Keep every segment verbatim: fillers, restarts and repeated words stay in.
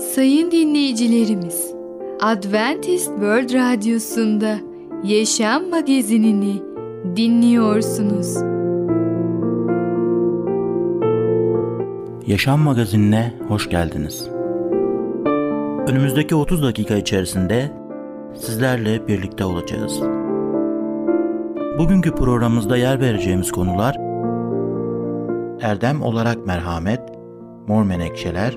Sayın dinleyicilerimiz, Adventist World Radyosu'nda Yaşam Magazini'ni dinliyorsunuz. Yaşam Magazini'ne hoş geldiniz. Önümüzdeki otuz dakika içerisinde sizlerle birlikte olacağız. Bugünkü programımızda yer vereceğimiz konular erdem olarak merhamet, mor menekşeler,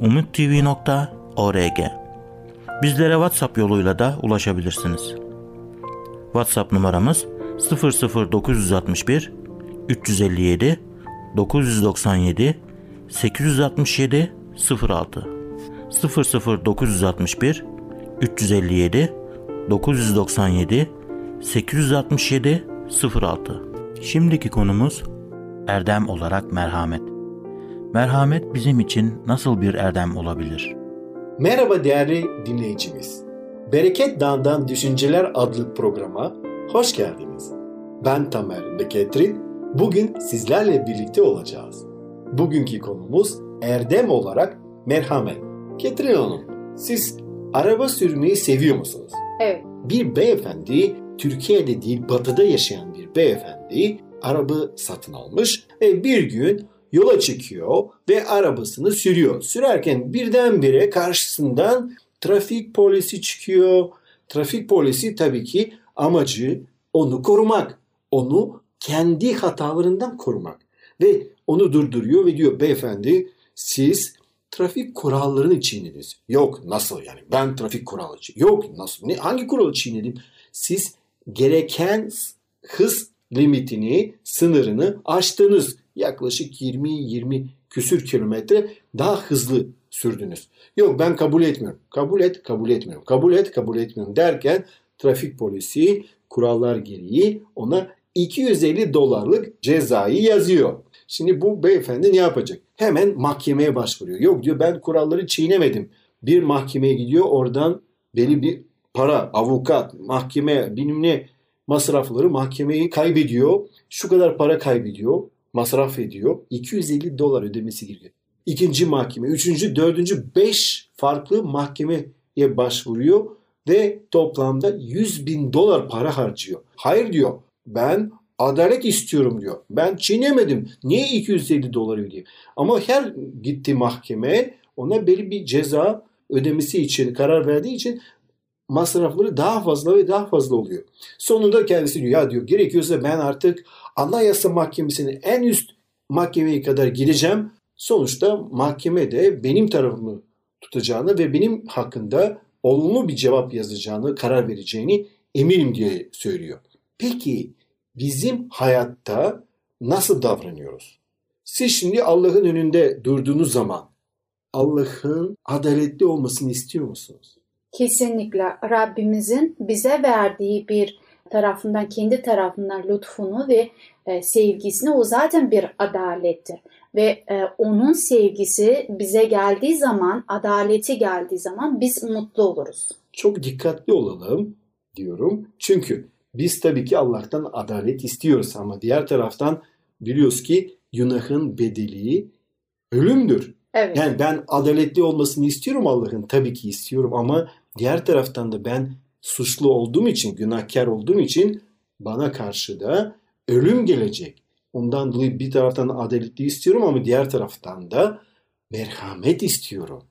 umuttv nokta org. Bizlere WhatsApp yoluyla da ulaşabilirsiniz. WhatsApp numaramız sıfır sıfır dokuz altı bir üç yüz elli yedi dokuz doksan yedi sekiz altı yedi sıfır altı sıfır sıfır dokuz altı bir üç yüz elli yedi dokuz doksan yedi sekiz altı yedi sıfır altı. Şimdiki konumuz erdem olarak merhamet. Merhamet bizim için nasıl bir erdem olabilir? Merhaba değerli dinleyicimiz. Bereket Dağı'ndan Düşünceler adlı programa hoş geldiniz. Ben Tamer ve Ketrin. Bugün sizlerle birlikte olacağız. Bugünkü konumuz erdem olarak merhamet. Ketrin Hanım, siz araba sürmeyi seviyor musunuz? Evet. Bir beyefendi, Türkiye'de değil batıda yaşayan bir beyefendi araba satın almış ve bir gün yola çıkıyor ve arabasını sürüyor. Sürerken birdenbire karşısından trafik polisi çıkıyor. Trafik polisi tabii ki amacı onu korumak. Onu kendi hatalarından korumak. Ve onu durduruyor ve diyor beyefendi siz trafik kurallarını çiğnediniz. Yok nasıl yani ben trafik kuralı çiğnedim. Yok nasıl ne, hangi kuralı çiğnedim? Siz gereken hız limitini, sınırını aştınız. Yaklaşık yirmi yirmi küsür kilometre daha hızlı sürdünüz. Yok ben kabul etmiyorum. Kabul et, kabul etmiyorum. Kabul et, kabul etmiyorum derken trafik polisi kurallar gereği ona iki yüz elli dolarlık cezayı yazıyor. Şimdi bu beyefendi ne yapacak? Hemen mahkemeye başvuruyor. Yok diyor ben kuralları çiğnemedim. Bir mahkemeye gidiyor, oradan belli bir para, avukat, mahkeme, bilmem ne masrafları, mahkemeyi kaybediyor. Şu kadar para kaybediyor. Masraf ediyor. iki yüz elli dolar ödemesi gerekiyor. İkinci mahkeme, üçüncü, dördüncü, beş farklı mahkemeye başvuruyor ve toplamda yüz bin dolar para harcıyor. Hayır diyor, ben adalet istiyorum diyor. Ben çiğnemedim. Niye iki yüz elli dolar ödeyeyim? Ama her gitti mahkemeye ona belli bir ceza ödemesi için, karar verdiği için masrafları daha fazla ve daha fazla oluyor. Sonunda kendisi diyor ya diyor gerekiyorsa ben artık Anayasa Mahkemesi'nin en üst mahkemeye kadar gideceğim. Sonuçta mahkeme de benim tarafımı tutacağını ve benim hakkında olumlu bir cevap yazacağını, karar vereceğini eminim diye söylüyor. Peki bizim hayatta nasıl davranıyoruz? Siz şimdi Allah'ın önünde durduğunuz zaman Allah'ın adaletli olmasını istiyor musunuz? Kesinlikle Rabbimizin bize verdiği bir tarafından, kendi tarafından lütfunu ve e, sevgisini, o zaten bir adalettir. Ve e, onun sevgisi bize geldiği zaman, adaleti geldiği zaman biz mutlu oluruz. Çok dikkatli olalım diyorum. Çünkü biz tabii ki Allah'tan adalet istiyoruz ama diğer taraftan biliyoruz ki günahın bedeli ölümdür. Evet. Yani ben adaletli olmasını istiyorum Allah'ın, tabii ki istiyorum ama diğer taraftan da ben suçlu olduğum için, günahkar olduğum için bana karşı da ölüm gelecek. Ondan dolayı bir taraftan adaletli istiyorum ama diğer taraftan da merhamet istiyorum.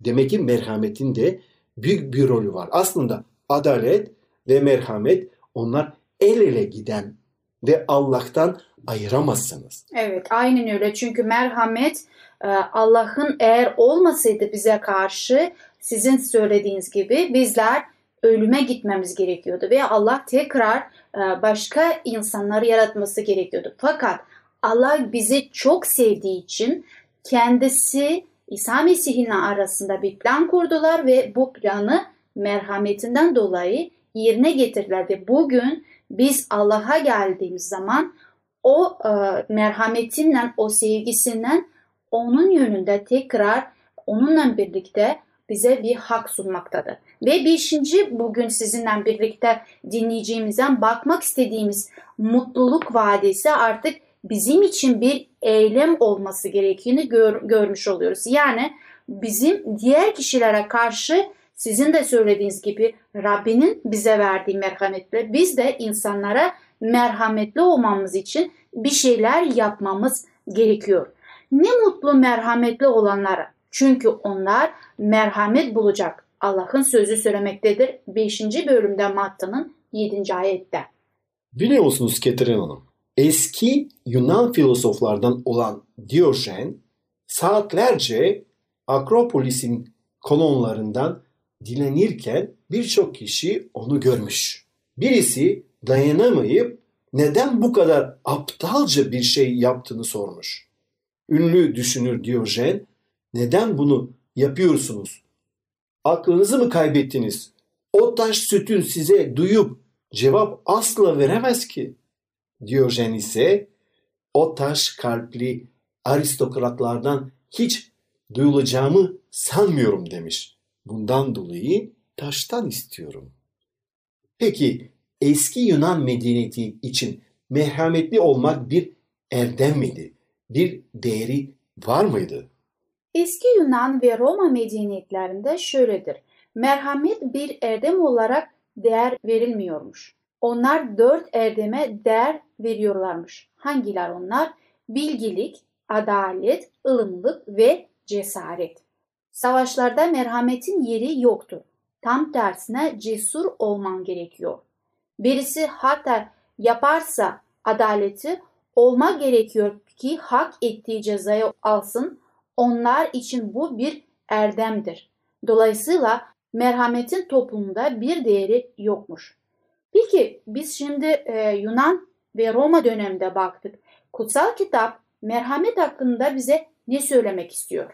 Demek ki merhametin de büyük bir rolü var. Aslında adalet ve merhamet, onlar el ele giden ve Allah'tan ayıramazsınız. Evet, aynen öyle. Çünkü merhamet Allah'ın eğer olmasaydı bize karşı, sizin söylediğiniz gibi bizler ölüme gitmemiz gerekiyordu ve Allah tekrar başka insanları yaratması gerekiyordu. Fakat Allah bizi çok sevdiği için kendisi İsa Mesih'in arasında bir plan kurdular ve bu planı merhametinden dolayı yerine getirdiler ve bugün biz Allah'a geldiğimiz zaman o e, merhametinden, o sevgisinden, onun yönünde tekrar onunla birlikte bize bir hak sunmaktadır. Ve beşinci, bugün sizinle birlikte dinleyeceğimizden bakmak istediğimiz mutluluk vadisi artık bizim için bir eylem olması gerektiğini gör, görmüş oluyoruz. Yani bizim diğer kişilere karşı sizin de söylediğiniz gibi Rabbinin bize verdiği merhametle biz de insanlara merhametli olmamız için bir şeyler yapmamız gerekiyor. Ne mutlu merhametli olanlara. Çünkü onlar merhamet bulacak. Allah'ın sözü söylemektedir. beşinci bölümde Mattan'ın yedinci ayette. Biliyor musunuz Ketrin Hanım? Eski Yunan filozoflardan olan Diyojen saatlerce Akropolis'in kolonlarından dilenirken birçok kişi onu görmüş. Birisi dayanamayıp neden bu kadar aptalca bir şey yaptığını sormuş. Ünlü düşünür Diyojen, neden bunu yapıyorsunuz? Aklınızı mı kaybettiniz? O taş sütün size duyup cevap asla veremez ki. Diyojen ise o taş kalpli aristokratlardan hiç duyulacağımı sanmıyorum demiş. Bundan dolayı taştan istiyorum. Peki eski Yunan medeniyeti için merhametli olmak bir erdem miydi? Bir değeri var mıydı? Eski Yunan ve Roma medeniyetlerinde şöyledir. Merhamet bir erdem olarak değer verilmiyormuş. Onlar dört erdeme değer veriyorlarmış. Hangiler onlar? Bilgelik, adalet, ılımlılık ve cesaret. Savaşlarda merhametin yeri yoktur. Tam tersine cesur olman gerekiyor. Birisi hata yaparsa adaleti olma gerekiyor ki hak ettiği cezayı alsın. Onlar için bu bir erdemdir. Dolayısıyla merhametin toplumda bir değeri yokmuş. Peki biz şimdi e, Yunan ve Roma döneminde baktık. Kutsal kitap merhamet hakkında bize ne söylemek istiyor?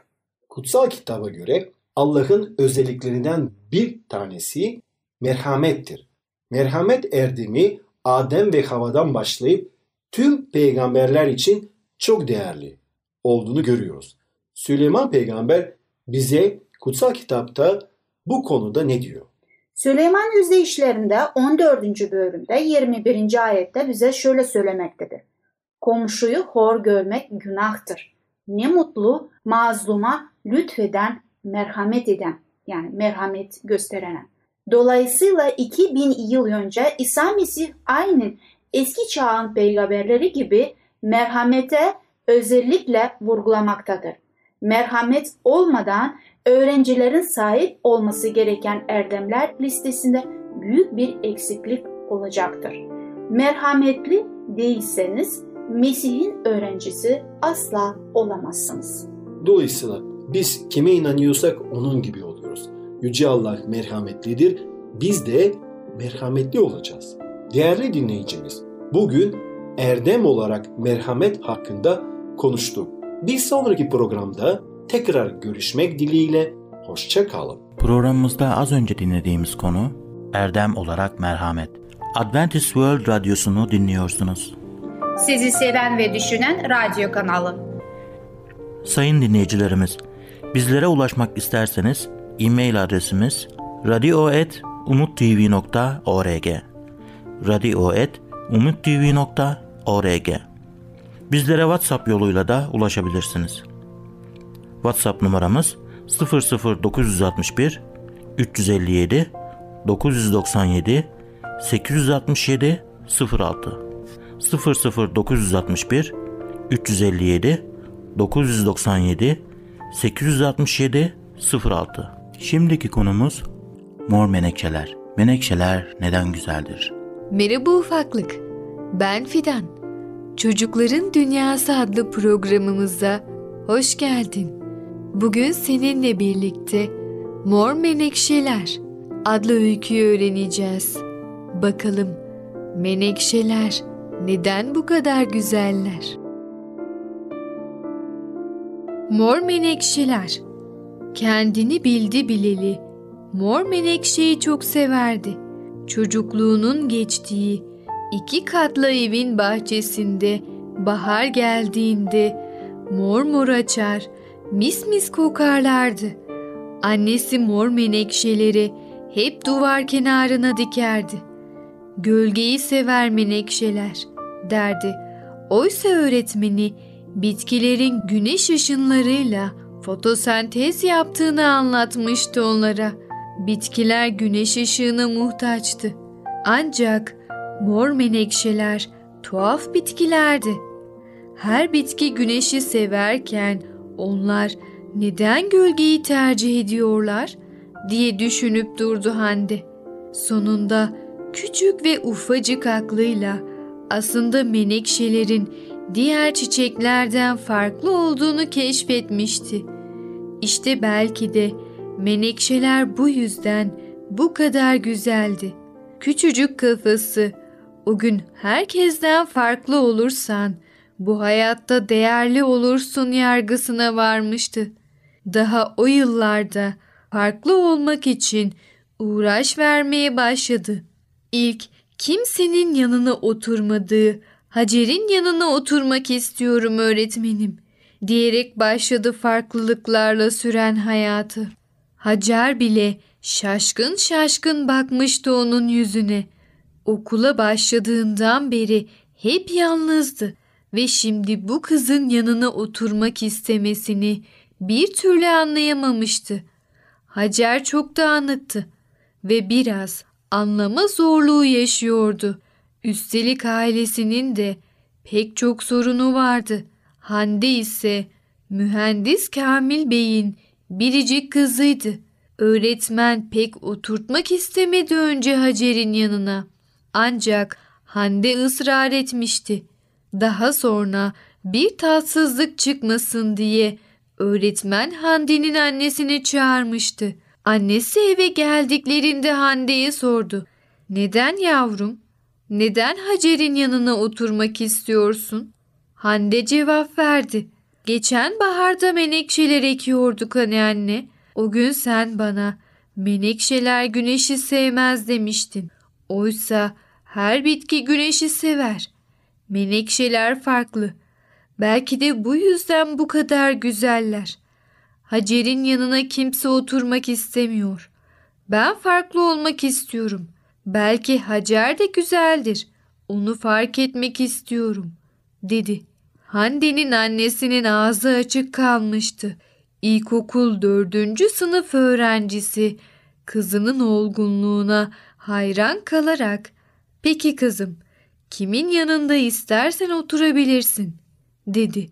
Kutsal kitaba göre Allah'ın özelliklerinden bir tanesi merhamettir. Merhamet erdemi Adem ve Havva'dan başlayıp tüm peygamberler için çok değerli olduğunu görüyoruz. Süleyman Peygamber bize kutsal kitapta bu konuda ne diyor? Süleyman Özdeyişlerinde on dördüncü bölümde yirmi birinci ayette bize şöyle söylemektedir. Komşuyu hor görmek günahtır. Ne mutlu mazluma lütfeden, merhamet eden, yani merhamet gösterene. Dolayısıyla iki bin yıl önce İsa Mesih aynı eski çağın peygamberleri gibi merhamete özellikle vurgulamaktadır. Merhamet olmadan öğrencilerin sahip olması gereken erdemler listesinde büyük bir eksiklik olacaktır. Merhametli değilseniz Mesih'in öğrencisi asla olamazsınız. Dolayısıyla biz kime inanıyorsak onun gibi oluyoruz. Yüce Allah merhametlidir. Biz de merhametli olacağız. Değerli dinleyicimiz, bugün erdem olarak merhamet hakkında konuştuk. Bir sonraki programda tekrar görüşmek dileğiyle hoşça kalın. Programımızda az önce dinlediğimiz konu erdem olarak merhamet. Adventist World Radyosu'nu dinliyorsunuz. Sizi seven ve düşünen radyo kanalı. Sayın dinleyicilerimiz, bizlere ulaşmak isterseniz e-mail adresimiz radio at umuttv nokta org radio at umuttv nokta org. Bizlere WhatsApp yoluyla da ulaşabilirsiniz. WhatsApp numaramız sıfır sıfır dokuz altı bir üç yüz elli yedi dokuz doksan yedi sekiz altı yedi sıfır altı sıfır sıfır dokuz altı bir üç yüz elli yedi dokuz doksan yedi sekiz altı yedi sıfır altı. Şimdiki konumuz mor menekşeler. Menekşeler neden güzeldir? Merhaba ufaklık. Ben Fidan. Çocukların Dünyası adlı programımıza hoş geldin. Bugün seninle birlikte Mor Menekşeler adlı öyküyü öğreneceğiz. Bakalım menekşeler neden bu kadar güzeller? Mor menekşeler. Kendini bildi bileli, mor menekşeyi çok severdi. Çocukluğunun geçtiği iki katlı evin bahçesinde bahar geldiğinde mor mor açar, mis mis kokarlardı. Annesi mor menekşeleri hep duvar kenarına dikerdi. "Gölgeyi sever menekşeler," derdi. Oysa öğretmeni bitkilerin güneş ışınlarıyla fotosentez yaptığını anlatmıştı onlara. Bitkiler güneş ışığına muhtaçtı. Ancak mor menekşeler tuhaf bitkilerdi. Her bitki güneşi severken onlar neden gölgeyi tercih ediyorlar diye düşünüp durdu Hande. Sonunda küçük ve ufacık aklıyla aslında menekşelerin diğer çiçeklerden farklı olduğunu keşfetmişti. İşte belki de menekşeler bu yüzden bu kadar güzeldi. Küçücük kafası, "O gün herkesten farklı olursan bu hayatta değerli olursun" yargısına varmıştı. Daha o yıllarda farklı olmak için uğraş vermeye başladı. İlk kimsenin yanına oturmadığı Hacer'in yanına oturmak istiyorum öğretmenim diyerek başladı farklılıklarla süren hayatı. Hacer bile şaşkın şaşkın bakmıştı onun yüzüne. Okula başladığından beri hep yalnızdı ve şimdi bu kızın yanına oturmak istemesini bir türlü anlayamamıştı. Hacer çok dağınıktı ve biraz anlama zorluğu yaşıyordu. Üstelik ailesinin de pek çok sorunu vardı. Hande ise mühendis Kamil Bey'in biricik kızıydı. Öğretmen pek oturtmak istemedi önce Hacer'in yanına. Ancak Hande ısrar etmişti. Daha sonra bir tatsızlık çıkmasın diye öğretmen Hande'nin annesini çağırmıştı. Annesi eve geldiklerinde Hande'ye sordu. "Neden yavrum? Neden Hacer'in yanına oturmak istiyorsun?" Hande cevap verdi. "Geçen baharda menekşeler ekiyorduk hani anne. O gün sen bana menekşeler güneşi sevmez demiştin. Oysa her bitki güneşi sever. Menekşeler farklı. Belki de bu yüzden bu kadar güzeller. Hacer'in yanına kimse oturmak istemiyor. Ben farklı olmak istiyorum. Belki Hacer de güzeldir. Onu fark etmek istiyorum," dedi. Hande'nin annesinin ağzı açık kalmıştı. İlkokul dördüncü sınıf öğrencisi kızının olgunluğuna hayran kalarak "Peki kızım, kimin yanında istersen oturabilirsin," dedi.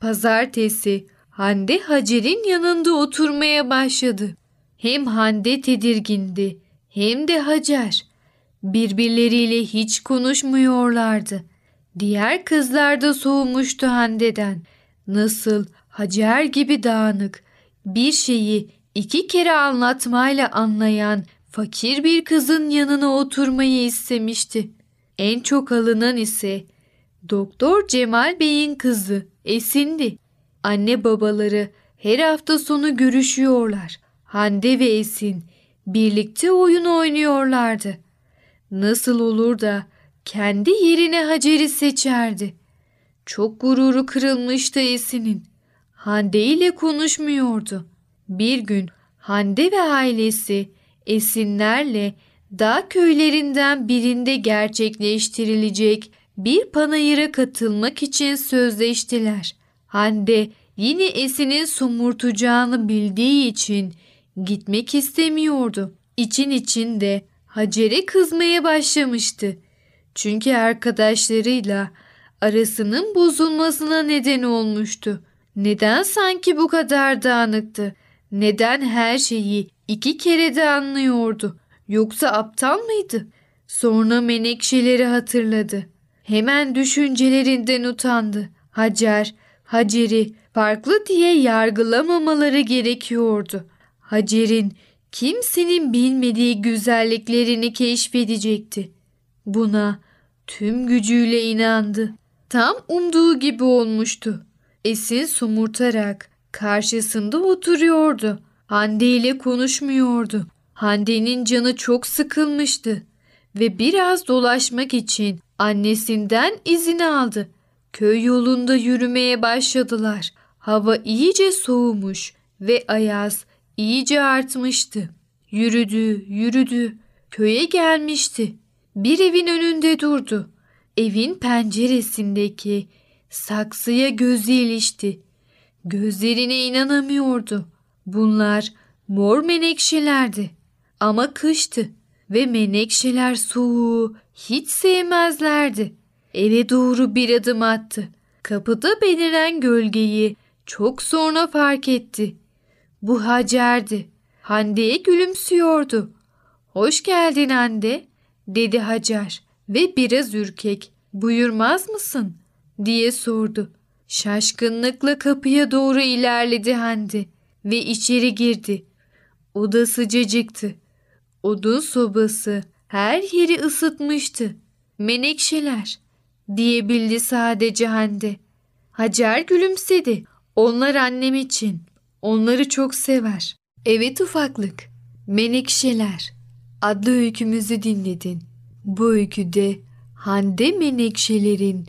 Pazartesi Hande Hacer'in yanında oturmaya başladı. Hem Hande tedirgindi hem de Hacer. Birbirleriyle hiç konuşmuyorlardı. Diğer kızlar da soğumuştu Hande'den. Nasıl Hacer gibi dağınık, bir şeyi iki kere anlatmayla anlayan fakir bir kızın yanına oturmayı istemişti. En çok alınan ise Doktor Cemal Bey'in kızı Esin'di. Anne babaları her hafta sonu görüşüyorlar. Hande ve Esin birlikte oyun oynuyorlardı. Nasıl olur da kendi yerine Hacer'i seçerdi. Çok gururu kırılmıştı Esin'in. Hande ile konuşmuyordu. Bir gün Hande ve ailesi Esinlerle dağ köylerinden birinde gerçekleştirilecek bir panayıra katılmak için sözleştiler. Hande yine Esin'in somurtacağını bildiği için gitmek istemiyordu. İçin içinde Hacer'e kızmaya başlamıştı. Çünkü arkadaşlarıyla arasının bozulmasına neden olmuştu. Neden sanki bu kadar dağınıktı? Neden her şeyi iki kere de anlıyordu? Yoksa aptal mıydı? Sonra menekşeleri hatırladı. Hemen düşüncelerinden utandı. Hacer, Hacer'i farklı diye yargılamamaları gerekiyordu. Hacer'in kimsenin bilmediği güzelliklerini keşfedecekti. Buna tüm gücüyle inandı. Tam umduğu gibi olmuştu. Esin somurtarak karşısında oturuyordu. Hande ile konuşmuyordu. Hande'nin canı çok sıkılmıştı ve biraz dolaşmak için annesinden izin aldı. Köy yolunda yürümeye başladılar. Hava iyice soğumuş ve ayaz iyice artmıştı. Yürüdü, yürüdü. Köye gelmişti. Bir evin önünde durdu. Evin penceresindeki saksıya gözü ilişti. Gözlerine inanamıyordu. Bunlar mor menekşelerdi. Ama kıştı ve menekşeler soğuğu hiç sevmezlerdi. Eve doğru bir adım attı. Kapıda beliren gölgeyi çok sonra fark etti. Bu Hacer'di. Hande'ye gülümsüyordu. "Hoş geldin Hande," dedi Hacer ve biraz ürkek. "Buyurmaz mısın?" diye sordu. Şaşkınlıkla kapıya doğru ilerledi Hande ve içeri girdi. Oda sıcacıktı. Odun sobası her yeri ısıtmıştı. "Menekşeler," diyebildi sadece Hande. Hacer gülümsedi. "Onlar annem için. Onları çok sever." "Evet ufaklık, Menekşeler adlı öykümüzü dinledin. Bu öyküde Hande menekşelerin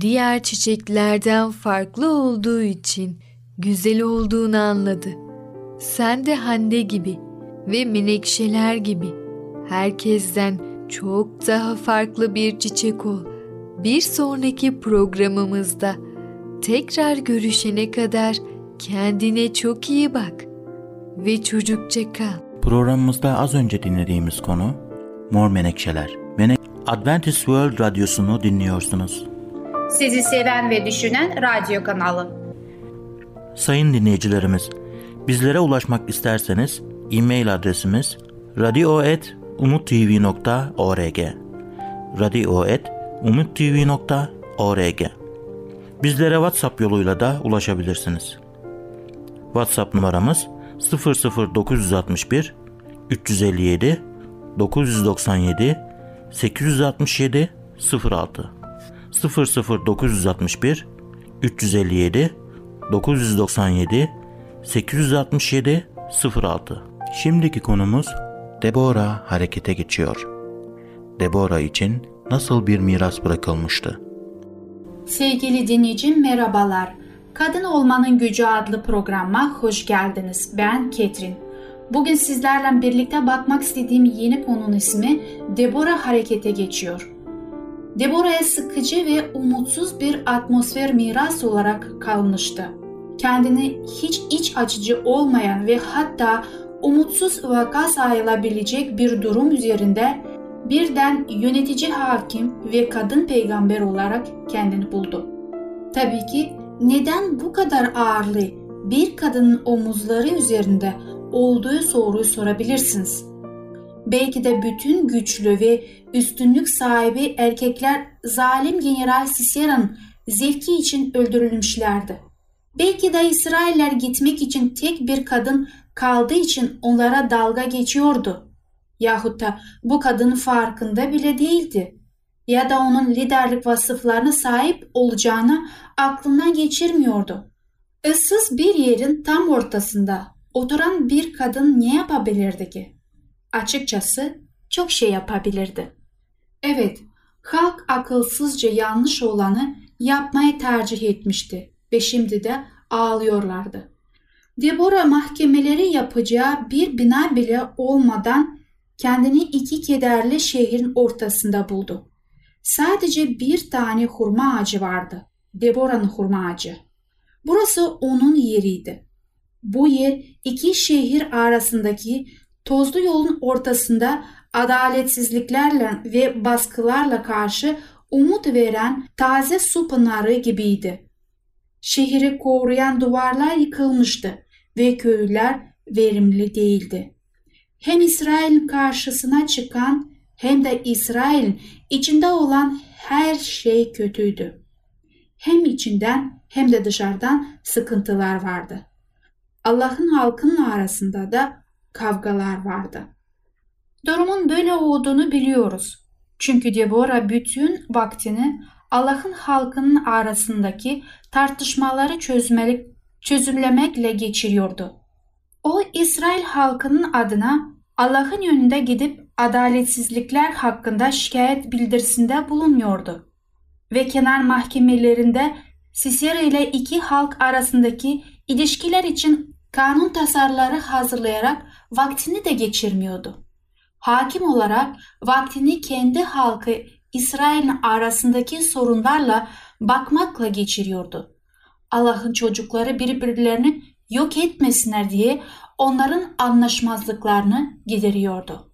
diğer çiçeklerden farklı olduğu için güzel olduğunu anladı. Sen de Hande gibi ve menekşeler gibi herkesten çok daha farklı bir çiçek ol. Bir sonraki programımızda tekrar görüşene kadar kendine çok iyi bak ve çocukça kal." Programımızda az önce dinlediğimiz konu mor menekşeler. Menek- Adventist World Radyosu'nu dinliyorsunuz. Sizi seven ve düşünen radyo kanalı. Sayın dinleyicilerimiz, bizlere ulaşmak isterseniz e-mail adresimiz radio at umuttv nokta org radio at umuttv nokta org. Bizlere WhatsApp yoluyla da ulaşabilirsiniz. WhatsApp numaramız sıfır sıfır dokuz altı bir üç yüz elli yedi dokuz yüz doksan yedi sekiz altı yedi sıfır altı sıfır sıfır dokuz altı bir üç yüz elli yedi dokuz yüz doksan yedi sekiz altı yedi sıfır altı. Şimdiki konumuz Deborah harekete geçiyor. Deborah için nasıl bir miras bırakılmıştı? Sevgili dinleyicim, merhabalar. Kadın Olmanın Gücü adlı programa hoş geldiniz. Ben Ketrin. Bugün sizlerle birlikte bakmak istediğim yeni konunun ismi Deborah harekete geçiyor. Deborah'a sıkıcı ve umutsuz bir atmosfer miras olarak kalmıştı. Kendini hiç iç açıcı olmayan ve hatta umutsuz vaka sayılabilecek bir durum üzerinde birden yönetici hakim ve kadın peygamber olarak kendini buldu. Tabii ki neden bu kadar ağırlığı bir kadının omuzları üzerinde olduğu soruyu sorabilirsiniz. Belki de bütün güçlü ve üstünlük sahibi erkekler zalim General Sisera'nın zevki için öldürülmüşlerdi. Belki de İsrailler gitmek için tek bir kadın kaldığı için onlara dalga geçiyordu. Yahut da bu kadının farkında bile değildi. Ya da onun liderlik vasıflarına sahip olacağını aklından geçirmiyordu. Issız bir yerin tam ortasında oturan bir kadın ne yapabilirdi ki? Açıkçası çok şey yapabilirdi. Evet, halk akılsızca yanlış olanı yapmayı tercih etmişti ve şimdi de ağlıyorlardı. Deborah mahkemeleri yapacağı bir bina bile olmadan kendini iki kederli şehrin ortasında buldu. Sadece bir tane hurma ağacı vardı. Deborah'ın hurma ağacı. Burası onun yeriydi. Bu yer iki şehir arasındaki tozlu yolun ortasında adaletsizliklerle ve baskılarla karşı umut veren taze su pınarı gibiydi. Şehri koruyan duvarlar yıkılmıştı ve köylüler verimli değildi. Hem İsrail'in karşısına çıkan hem de İsrail'in içinde olan her şey kötüydü. Hem içinden hem de dışarıdan sıkıntılar vardı. Allah'ın halkının arasında da kavgalar vardı. Durumun böyle olduğunu biliyoruz. Çünkü Deborah bütün vaktini Allah'ın halkının arasındaki tartışmaları çözmelik çözümlemekle geçiriyordu. O İsrail halkının adına Allah'ın yönünde gidip adaletsizlikler hakkında şikayet bildirisinde bulunuyordu ve kenar mahkemelerinde Sisera ile iki halk arasındaki ilişkiler için kanun tasarıları hazırlayarak vaktini de geçirmiyordu. Hakim olarak vaktini kendi halkı İsrail'in arasındaki sorunlarla bakmakla geçiriyordu. Allah'ın çocukları birbirlerini yok etmesinler diye onların anlaşmazlıklarını gideriyordu.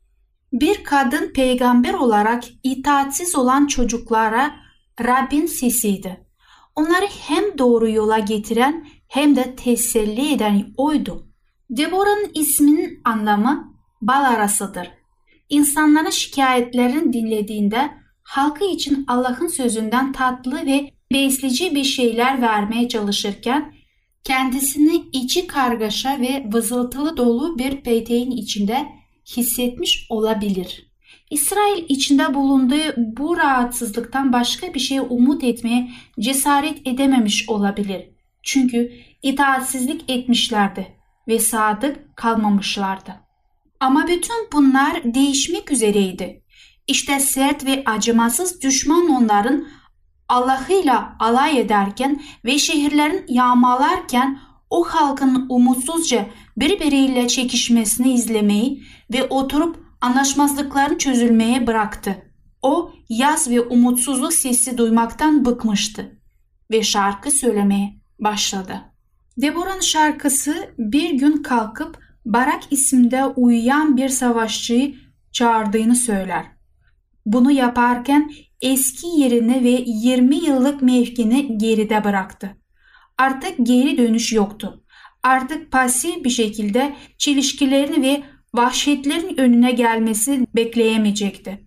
Bir kadın peygamber olarak itaatsiz olan çocuklara Rabbin sesiydi. Onları hem doğru yola getiren hem de teselli eden oydu. Deborah'ın isminin anlamı bal arasıdır. İnsanların şikayetlerini dinlediğinde halkı için Allah'ın sözünden tatlı ve besleyici bir şeyler vermeye çalışırken kendisini içi kargaşa ve vızıltılı dolu bir peteğin içinde hissetmiş olabilir. İsrail içinde bulunduğu bu rahatsızlıktan başka bir şeye umut etmeye cesaret edememiş olabilir. Çünkü itaatsizlik etmişlerdi ve sadık kalmamışlardı. Ama bütün bunlar değişmek üzereydi. İşte sert ve acımasız düşman onların Allah'ıyla alay ederken ve şehirlerin yağmalarken o halkın umutsuzca birbiriyle çekişmesini izlemeyi ve oturup anlaşmazlıkların çözülmeye bıraktı. O yas ve umutsuzluk sesi duymaktan bıkmıştı ve şarkı söylemeye başladı. Deborah'ın şarkısı bir gün kalkıp Barak isimde uyuyan bir savaşçıyı çağırdığını söyler. Bunu yaparken eski yerini ve yirmi yıllık mevkini geride bıraktı. Artık geri dönüş yoktu. Artık pasif bir şekilde çelişkilerin ve vahşetlerin önüne gelmesi bekleyemeyecekti.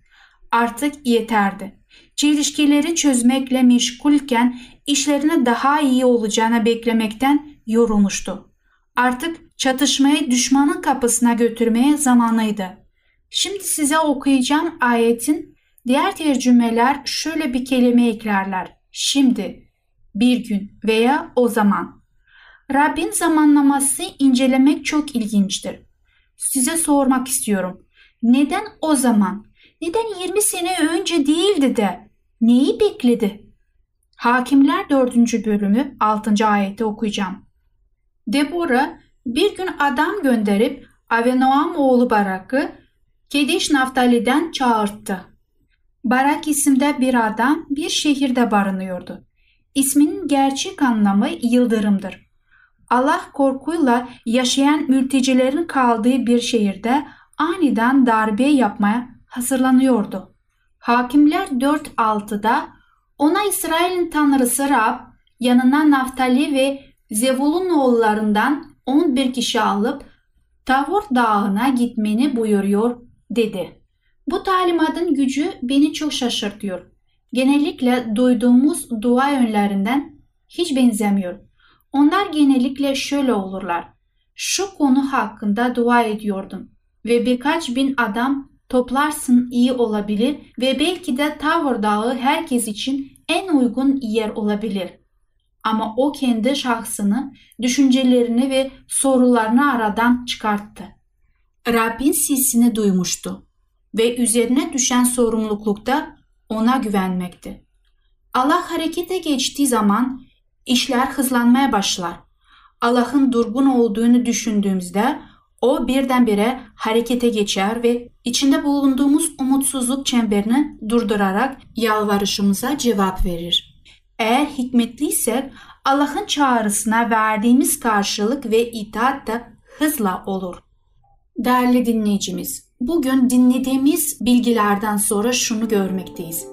Artık yeterdi. Çelişkileri çözmekle meşgulken işlerine daha iyi olacağını beklemekten yorulmuştu. Artık çatışmayı düşmanın kapısına götürmeye zamanıydı. Şimdi size okuyacağım ayetin diğer tercümeler şöyle bir kelime eklerler. Şimdi, bir gün veya o zaman. Rabbin zamanlaması incelemek çok ilginçtir. Size sormak istiyorum. Neden o zaman? Neden yirmi sene önce değildi de? Neyi bekledi? Hakimler dördüncü bölümü altıncı ayeti okuyacağım. Deborah bir gün adam gönderip Avinoam oğlu Barak'ı Kediş Naftali'den çağırttı. Barak isimde bir adam bir şehirde barınıyordu. İsminin gerçek anlamı yıldırımdır. Allah korkuyla yaşayan mültecilerin kaldığı bir şehirde aniden darbe yapmaya hazırlanıyordu. Hakimler dört altıda ona İsrail'in tanrısı Rab yanına Naftali ve Zevulun oğullarından on bir kişi alıp Tavor Dağı'na gitmeni buyuruyor dedi. Bu talimatın gücü beni çok şaşırtıyor. Genellikle duyduğumuz dua yönlerinden hiç benzemiyor. Onlar genellikle şöyle olurlar. Şu konu hakkında dua ediyordum ve birkaç bin adam toplarsın iyi olabilir ve belki de Tavor Dağı herkes için en uygun yer olabilir. Ama o kendi şahsını, düşüncelerini ve sorularını aradan çıkarttı. Rabbin sesini duymuştu ve üzerine düşen sorumluluk da ona güvenmekti. Allah harekete geçtiği zaman işler hızlanmaya başlar. Allah'ın durgun olduğunu düşündüğümüzde o birdenbire harekete geçer ve içinde bulunduğumuz umutsuzluk çemberini durdurarak yalvarışımıza cevap verir. Eğer hikmetliysek Allah'ın çağrısına verdiğimiz karşılık ve itaat da hızla olur. Değerli dinleyicimiz, bugün dinlediğimiz bilgilerden sonra şunu görmekteyiz.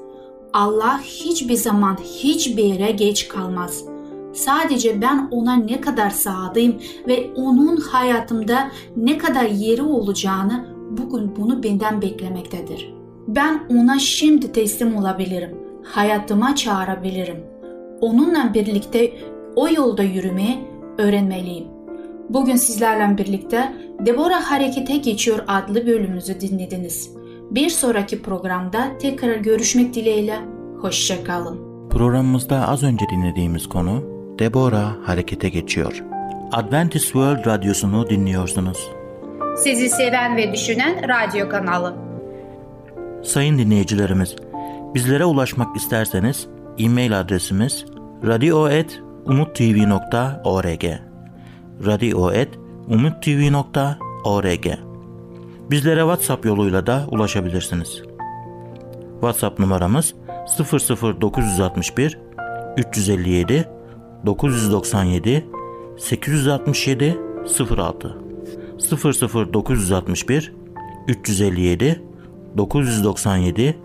Allah hiçbir zaman hiçbir yere geç kalmaz. Sadece ben ona ne kadar sadığım ve onun hayatımda ne kadar yeri olacağını bugün bunu benden beklemektedir. Ben ona şimdi teslim olabilirim, hayatıma çağırabilirim. Onunla birlikte o yolda yürümeyi öğrenmeliyim. Bugün sizlerle birlikte Deborah Harekete Geçiyor adlı bölümümüzü dinlediniz. Bir sonraki programda tekrar görüşmek dileğiyle, hoşça kalın. Programımızda az önce dinlediğimiz konu Deborah Harekete Geçiyor. Adventist World Radyosu'nu dinliyorsunuz. Sizi seven ve düşünen radyo kanalı. Sayın dinleyicilerimiz, bizlere ulaşmak isterseniz e-mail adresimiz radio at umuttv nokta org radio at umuttv nokta org. Bizlere WhatsApp yoluyla da ulaşabilirsiniz. WhatsApp numaramız sıfır sıfır dokuz altı bir üç yüz elli yedi dokuz dokuz yedi sekiz altı yedi sıfır altı sıfır sıfır dokuz altı bir üç yüz elli yedi dokuz dokuz yedi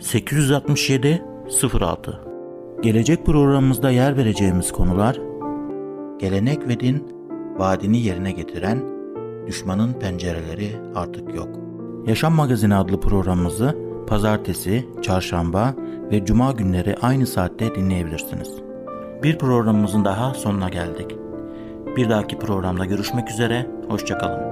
sekiz altı yedi sıfır altı. Gelecek programımızda yer vereceğimiz konular: gelenek ve din vaadini yerine getiren düşmanın pencereleri artık yok. Yaşam Magazini adlı programımızı pazartesi, çarşamba ve cuma günleri aynı saatte dinleyebilirsiniz. Bir programımızın daha sonuna geldik. Bir dahaki programda görüşmek üzere, hoşça kalın.